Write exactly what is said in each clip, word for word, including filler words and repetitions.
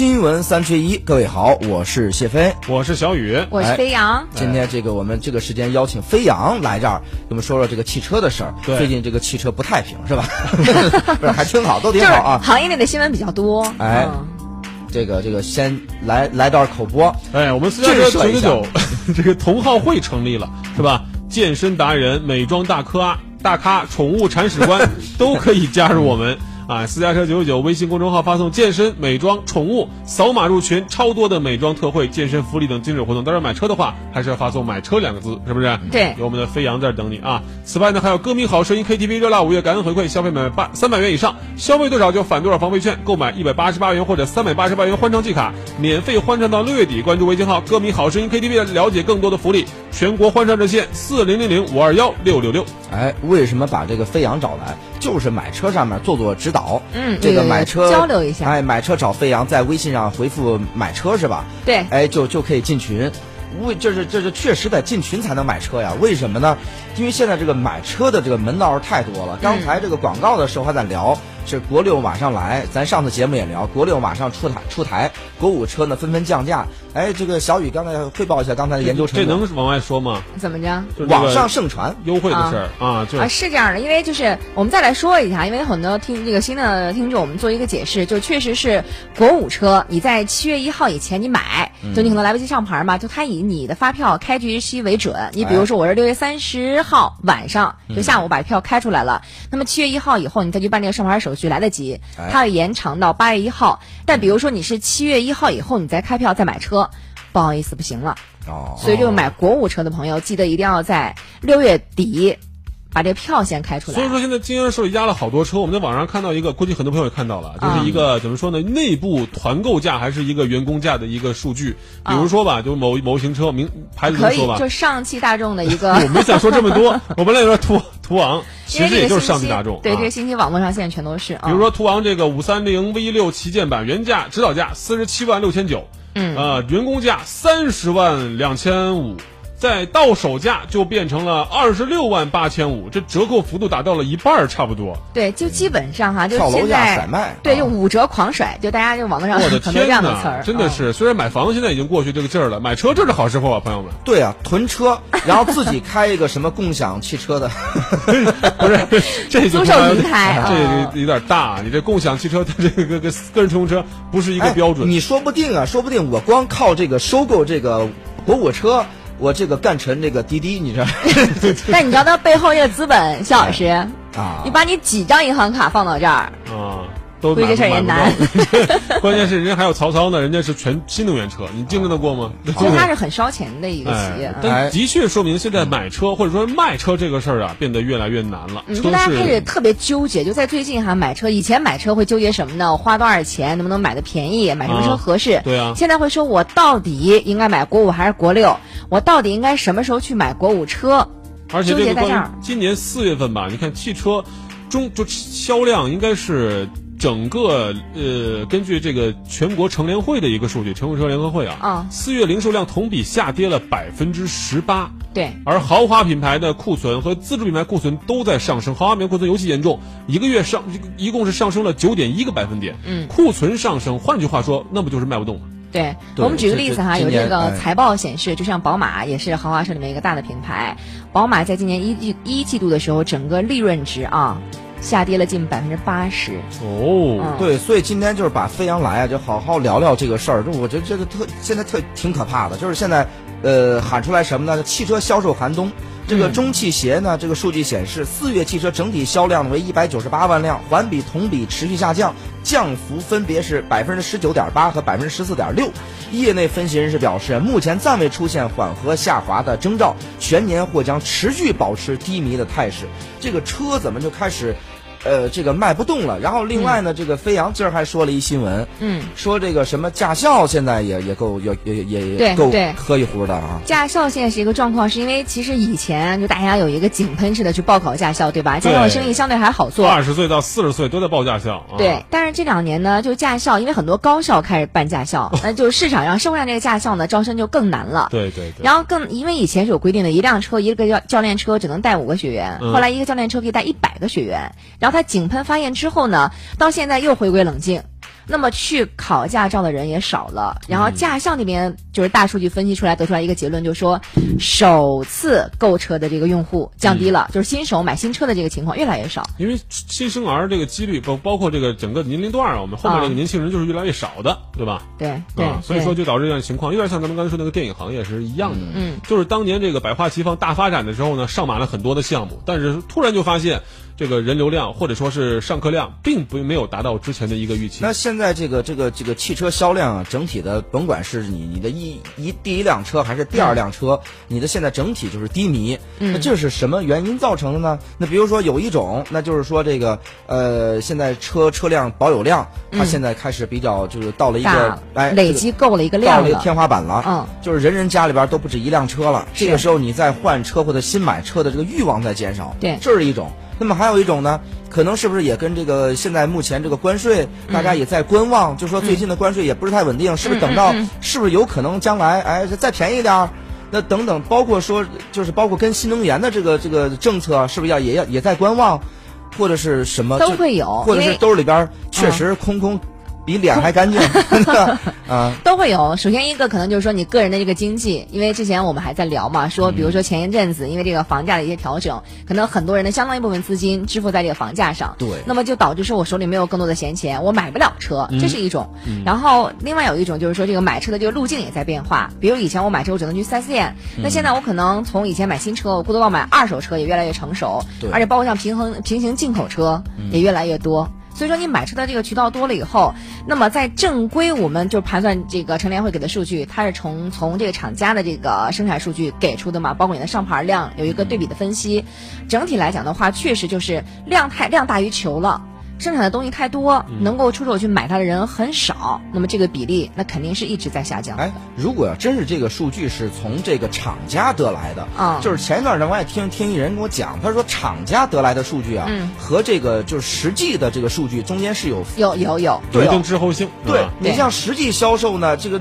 新闻三缺一，各位好，我是谢飞，我是小雨，我是飞扬。今天这个我们这个时间邀请飞扬来这儿，给我们说说这个汽车的事儿。最近这个汽车不太平是吧？不是，还挺好，都挺好啊。行业内的新闻比较多。哎，这个这个先来来段口播。哎，我们私家车九九九这个同好会成立了，是吧？健身达人、美妆大咖、大咖、宠物铲屎官都可以加入我们。啊！私家车九九九微信公众号发送健身、美妆、宠物，扫码入群，超多的美妆特惠、健身福利等精准活动。当然，买车的话还是要发送“买车”两个字，是不是？对，有我们的飞扬在等你啊！此外呢，还有歌迷好声音 K T V 热辣五月感恩回馈，消费满八三百元以上，消费多少就返多少房费券，购买一百八十八元或者三百八十八元欢唱季卡，免费欢唱到六月底。关注微信号“歌迷好声音 K T V” 了解更多的福利。全国欢唱热线四零零零五二幺六六六。哎，为什么把这个飞扬找来？就是买车上面做做指导。嗯，这个买车交流一下，哎，买车找飞扬，在微信上回复买车是吧？对，哎，就就可以进群。为这是这是确实得进群才能买车呀？为什么呢？因为现在这个买车的这个门道太多了。刚才这个广告的时候还在聊，是国六马上来，咱上次节目也聊，国六马上出台出台，国五车呢纷纷降价。哎，这个小雨刚才汇报一下刚才的研究成果，这能往外说吗？怎么着？网上盛传优惠的事儿啊，就是啊是这样的，因为就是我们再来说一下，因为很多听这个新的听众，我们做一个解释，就确实是国五车，你在七月一号以前你买，就你可能来不及上牌嘛，就他以你的发票开具日期为准，你比如说我是六月三十号晚上，就下午把票开出来了，嗯、那么七月一号以后你再去办这个上牌手续来得及，它会延长到八月一号。但比如说你是七月一号以后你再开票再买车，不好意思不行了。哦，所以就买国五车的朋友，记得一定要在六月底把这票先开出来。所以说现在经销售压了好多车，我们在网上看到一个，估计很多朋友也看到了，就是一个、嗯、怎么说呢，内部团购价还是一个员工价的一个数据。比如说吧，嗯、就某某型车名牌子可以说吧，就上汽大众的一个。我没想说这么多，我本来说途途昂，其实也就是上汽大众。对，这个信息网络上现在全都是。比如说途昂这个五三零 V 六旗舰版原价指导价四十七万六千九，嗯啊、呃，员工价三十万两千五。在到手价就变成了二十六万八千五，这折扣幅度达到了一半，差不多。对，就基本上哈、啊，就现在甩卖，对，就五折狂甩，就大家就网络上很多这样的词儿。真的是，哦、虽然买房现在已经过去这个劲儿了，买车这是好时候啊，朋友们。对啊，囤车，然后自己开一个什么共享汽车的，不是这就租售平台，这有点大。你这共享汽车的这个个个人乘用车不是一个标准、哎。你说不定啊，说不定我光靠这个收购这个国五车。我这个干成这个滴滴，你知道？但你知道它背后这个资本，肖老师啊，你把你几张银行卡放到这儿啊，都这事儿也难。关键是人家还有曹操呢，人家是全新能源车，你竞争得过吗？其实它是很烧钱的一个企业，哎、但的确说明现在买车或者说卖车这个事儿啊，变得越来越难了。嗯，大家开始特别纠结，就在最近哈、啊，买车以前买车会纠结什么呢？我花多少钱，能不能买的便宜，买什么车合适？啊对啊，现在会说我到底应该买国五还是国六？我到底应该什么时候去买国五车？而且这个关于今年四月份吧，你看汽车中就销量应该是整个呃，根据这个全国乘联会的一个数据，乘用车联合会啊，啊、哦，四月零售量同比下跌了百分之十八。对，而豪华品牌的库存和自主品牌库存都在上升，豪华品牌库存尤其严重，一个月上一共是上升了九点一个百分点。嗯，库存上升，换句话说，那不就是卖不动了？对，我们举个例子哈，有这个财报显示，就像宝马也是豪华车里面一个大的品牌，宝马在今年一季一季度的时候，整个利润值啊下跌了近百分之八十。哦，嗯、对，所以今天就是把飞扬来啊，就好好聊聊这个事儿。就我觉得这个特现在特挺可怕的，就是现在呃喊出来什么呢？汽车销售寒冬。这个中汽协呢，这个数据显示，四月汽车整体销量为一百九十八万辆，环比同比持续下降，降幅分别是百分之十九点八和百分之十四点六。业内分析人士表示，目前暂未出现缓和下滑的征兆，全年或将持续保持低迷的态势。这个车怎么就开始？呃，这个卖不动了。然后另外呢，嗯、这个飞扬今儿还说了一新闻，嗯，说这个什么驾校现在也也够也也也也够喝一壶的啊。驾校现在是一个状况，是因为其实以前就大家有一个井喷式的去报考驾校，对吧？驾校的生意相对还好做，二十岁到四十岁都在报驾校。啊、对，但是这两年呢，就驾校，因为很多高校开始办驾校，那就市场上社会上这个驾校呢招生就更难了。对对对。然后更因为以前是有规定的，一辆车一个教教练车只能带五个学员，嗯、后来一个教练车可以带一百个学员，然后。他井喷发言之后呢，到现在又回归冷静。那么去考驾照的人也少了。然后驾校那边就是大数据分析出来得出来一个结论，就是说首次购车的这个用户降低了，嗯、就是新手买新车的这个情况越来越少。因为新生儿这个几率包包括这个整个年龄段啊，我们后面这个年轻人就是越来越少的，对吧？对对、啊，所以说就导致这样的情况，有点像咱们刚才说那个电影行业是一样的。嗯，就是当年这个百花齐放大发展的时候呢，上马了很多的项目，但是突然就发现。这个人流量或者说是上课量并不没有达到之前的一个预期。那现在这个这个这个汽车销量啊，整体的甭管是你你的一一第一辆车还是第二辆车，嗯、你的现在整体就是低迷。嗯、那这是什么原因造成的呢？那比如说有一种，那就是说这个呃，现在车车辆保有量，它现在开始比较就是到了一个哎累积够了一个量了，到了天花板了。嗯，就是人人家里边都不止一辆车了。这个时候你再换车或者新买车的这个欲望在减少。对，这是一种。那么还有一种呢，可能是不是也跟这个现在目前这个关税，大家也在观望，嗯、就说最近的关税也不是太稳定，嗯、是不是等到、嗯嗯嗯、是不是有可能将来哎再便宜点儿？那等等，包括说就是包括跟新能源的这个这个政策，是不是要也要也在观望，或者是什么都会有，或者是兜里边确实空空。嗯比脸还干净啊，都会有。首先一个可能就是说你个人的这个经济，因为之前我们还在聊嘛，说比如说前一阵子因为这个房价的一些调整，可能很多人的相当一部分资金支付在这个房价上，对，那么就导致说我手里没有更多的闲钱，我买不了车，这是一种。嗯嗯、然后另外有一种就是说这个买车的这个路径也在变化，比如以前我买车我只能去 四 S 店，那现在我可能从以前买新车，我过多到买二手车也越来越成熟，而且包括像平衡平行进口车也越来越多。嗯所以说你买车的这个渠道多了以后，那么在正规我们就盘算这个乘联会给的数据，它是从从这个厂家的这个生产数据给出的嘛，包括你的上牌量有一个对比的分析。整体来讲的话，确实就是量太量大于求了，生产的东西太多，能够出手去买它的人很少，那么这个比例那肯定是一直在下降的。哎，如果要真是这个数据是从这个厂家得来的啊，嗯、就是前一段时间我也听听一人跟我讲，他说厂家得来的数据啊，嗯、和这个就是实际的这个数据中间是有有有有有一定滞后性。对，你像实际销售呢，这个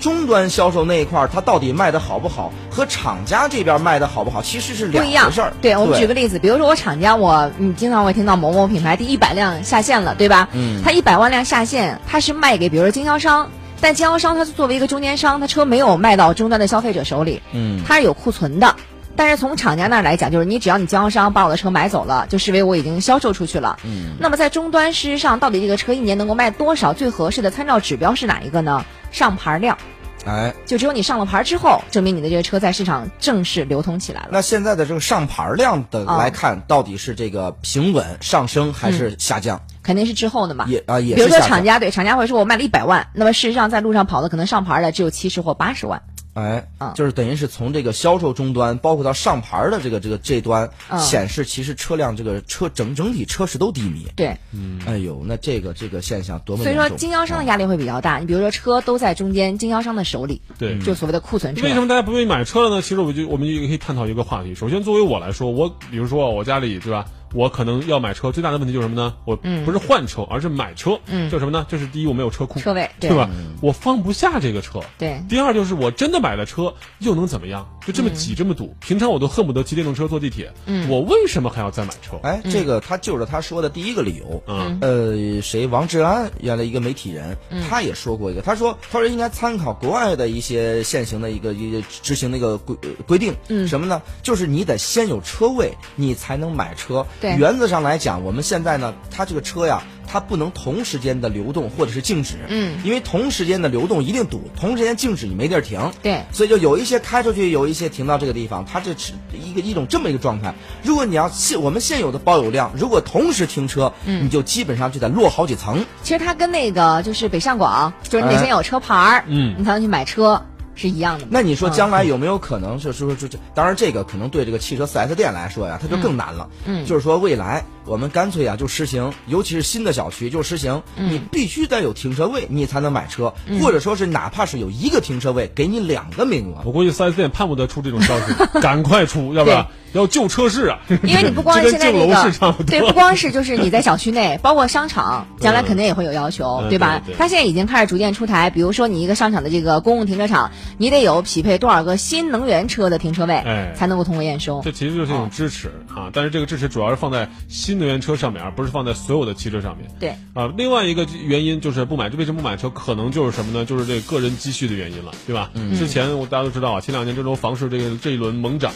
终端销售那一块它到底卖的好不好，和厂家这边卖的好不好其实是两回事儿。对，我们举个例子，比如说我厂家，我你经常会听到某某品牌第一百辆下线了，对吧？嗯，它一百万辆下线，它是卖给比如说经销商，但经销商它作为一个中间商，它车没有卖到终端的消费者手里，嗯，它是有库存的。但是从厂家那来讲，就是你只要你经销商把我的车买走了，就视为我已经销售出去了。嗯，那么在终端事实上，到底这个车一年能够卖多少，最合适的参照指标是哪一个呢？上牌量。哎，就只有你上了牌之后，证明你的这个车在市场正式流通起来了。那现在的这个上牌量的来看，哦、到底是这个平稳上升还是下降？嗯、肯定是之后的嘛。也啊、呃，也是比如说厂家对厂家会说，我卖了一百万，那么事实上在路上跑的可能上牌的只有七十或八十万。哎，就是等于是从这个销售终端，包括到上牌的这个这个这端，嗯、显示其实车辆这个车整整体车市都低迷。对，嗯，哎呦，那这个这个现象多么严重！所以说经销商的压力会比较大。嗯、你比如说车都在中间经销商的手里，对，就所谓的库存车。为什么大家不愿意买车了呢？其实我就我们就可以探讨一个话题。首先，作为我来说，我比如说我家里对吧？我可能要买车，最大的问题就是什么呢？我不是换车，嗯、而是买车。嗯，叫什么呢？就是第一，我没有车库，车位， 对, 对吧？嗯、我放不下这个车。对。第二，就是我真的买了车，又能怎么样？就这么挤，嗯、这么堵。平常我都恨不得骑电动车、坐地铁。嗯。我为什么还要再买车？哎，这个他就是他说的第一个理由。嗯。呃，谁？王志安原来一个媒体人，嗯、他也说过一个，他说他说应该参考国外的一些现行的一个一个执行的一个规规定。嗯。什么呢？就是你得先有车位，你才能买车。原则上来讲，我们现在呢，它这个车呀，它不能同时间的流动或者是静止，嗯，因为同时间的流动一定堵，同时间静止你没地儿停，对，所以就有一些开出去，有一些停到这个地方，它这是一个一种这么一个状态。如果你要现我们现有的保有量，如果同时停车，嗯，你就基本上就得落好几层。其实它跟那个就是北上广，就是你得先有车牌，嗯，你才能去买车。是一样的。那你说将来有没有可能就是说，这当然这个可能对这个汽车 四 S 店来说呀，它就更难了。嗯，就是说未来我们干脆啊就实行，尤其是新的小区就实行，你必须得有停车位，你才能买车，或者说是哪怕是有一个停车位，给你两个名额。我估计 四 S 店盼不得出这种消息，赶快出，要不然要救车市啊，因为你不光是现在这个，对，不光是就是你在小区内，包括商场，将来肯定也会有要求，嗯、对吧？它、嗯、现在已经开始逐渐出台，比如说你一个商场的这个公共停车场，你得有匹配多少个新能源车的停车位，哎、才能够通过验收。这其实就是一种支持、哦、啊，但是这个支持主要是放在新能源车上面，而不是放在所有的汽车上面。对啊，另外一个原因就是不买，为什么不买车？可能就是什么呢？就是这个人积蓄的原因了，对吧？嗯、之前我大家都知道啊，前两年郑州房市这个这一轮猛涨。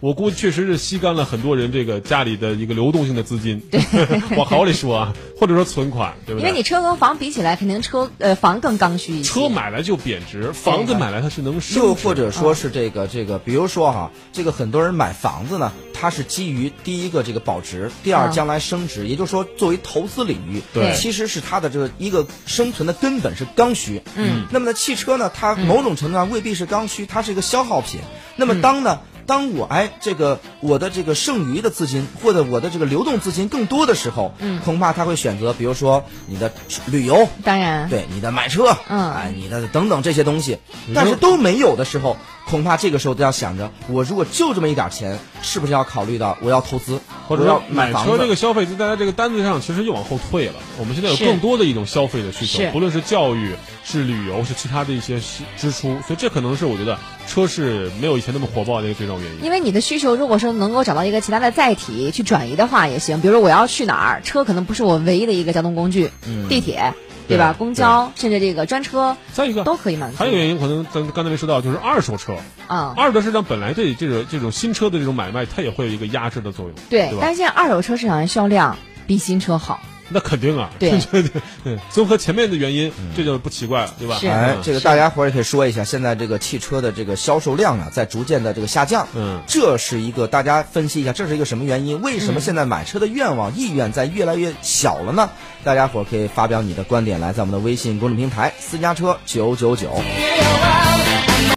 我估计确实是吸干了很多人这个家里的一个流动性的资金，往好里说啊，或者说存款，对不对？因为你车和房比起来，肯定车呃房更刚需一些。车买来就贬值，房子买来它是能升值。又或者说是这个这个，比如说哈，这个很多人买房子呢，它是基于第一个这个保值，第二将来升值，也就是说作为投资领域，对，其实是它的这个一个生存的根本是刚需。嗯，那么呢，汽车呢，它某种程度上未必是刚需，它是一个消耗品。那么当呢？当我哎，这个我的这个剩余的资金或者我的这个流动资金更多的时候，嗯，恐怕他会选择，比如说你的旅游，当然，对，你的买车，嗯，哎，你的等等这些东西，但是都没有的时候，恐怕这个时候都要想着，我如果就这么一点钱，是不是要考虑到我要投资，或者要买车这个消费，在大家这个单子上其实又往后退了。我们现在有更多的一种消费的需求，不论是教育、是旅游、是其他的一些支出，所以这可能是我觉得车市没有以前那么火爆的一个最重要原因。因为你的需求如果说能够找到一个其他的载体去转移的话也行，比如说我要去哪儿，车可能不是我唯一的一个交通工具，嗯、地铁。对吧？公交甚至这个专车，再一个都可以满足。还有一个原因，可能咱刚才没说到，就是二手车啊。嗯、二手车市场本来这这种这种新车的这种买卖，它也会有一个压制的作用。对，对但是现在二手车市场的销量比新车好。那肯定啊，对对对，综合前面的原因，这就不奇怪了，对吧？哎，这个大家伙儿也可以说一下，现在这个汽车的这个销售量啊，在逐渐的这个下降。嗯，这是一个大家分析一下，这是一个什么原因？为什么现在买车的愿望、嗯、意愿在越来越小了呢？大家伙儿可以发表你的观点，来在我们的微信公众平台私家车九九九。